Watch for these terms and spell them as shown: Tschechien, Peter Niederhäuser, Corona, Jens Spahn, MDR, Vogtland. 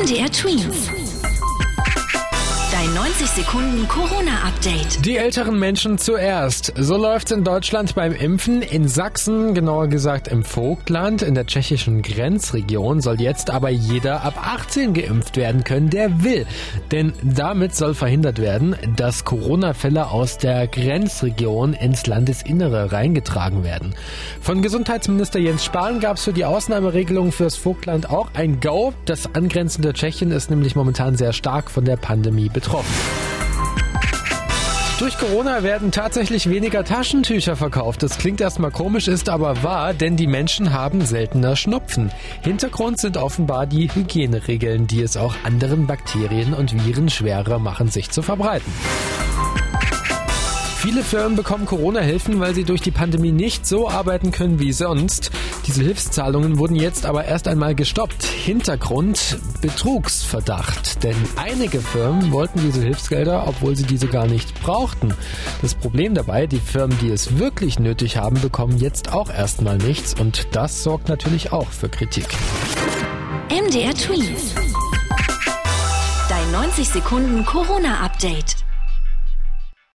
MDR Tweens. Dein 90 Sekunden Corona-Update. Die älteren Menschen zuerst. So läuft's in Deutschland beim Impfen. In Sachsen, genauer gesagt im Vogtland, in der tschechischen Grenzregion, soll jetzt aber jeder ab 18 geimpft werden können, der will. Denn damit soll verhindert werden, dass Corona-Fälle aus der Grenzregion ins Landesinnere reingetragen werden. Von Gesundheitsminister Jens Spahn gab's für die Ausnahmeregelung fürs Vogtland auch ein Go. Das angrenzende Tschechien ist nämlich momentan sehr stark von der Pandemie betroffen. Durch Corona werden tatsächlich weniger Taschentücher verkauft. Das klingt erstmal komisch, ist aber wahr, denn die Menschen haben seltener Schnupfen. Hintergrund sind offenbar die Hygieneregeln, die es auch anderen Bakterien und Viren schwerer machen, sich zu verbreiten. Viele Firmen bekommen Corona-Hilfen, weil sie durch die Pandemie nicht so arbeiten können wie sonst. Diese Hilfszahlungen wurden jetzt aber erst einmal gestoppt. Hintergrund: Betrugsverdacht. Denn einige Firmen wollten diese Hilfsgelder, obwohl sie diese gar nicht brauchten. Das Problem dabei: die Firmen, die es wirklich nötig haben, bekommen jetzt auch erstmal nichts. Und das sorgt natürlich auch für Kritik. MDR Tweets. Dein 90 Sekunden Corona-Update.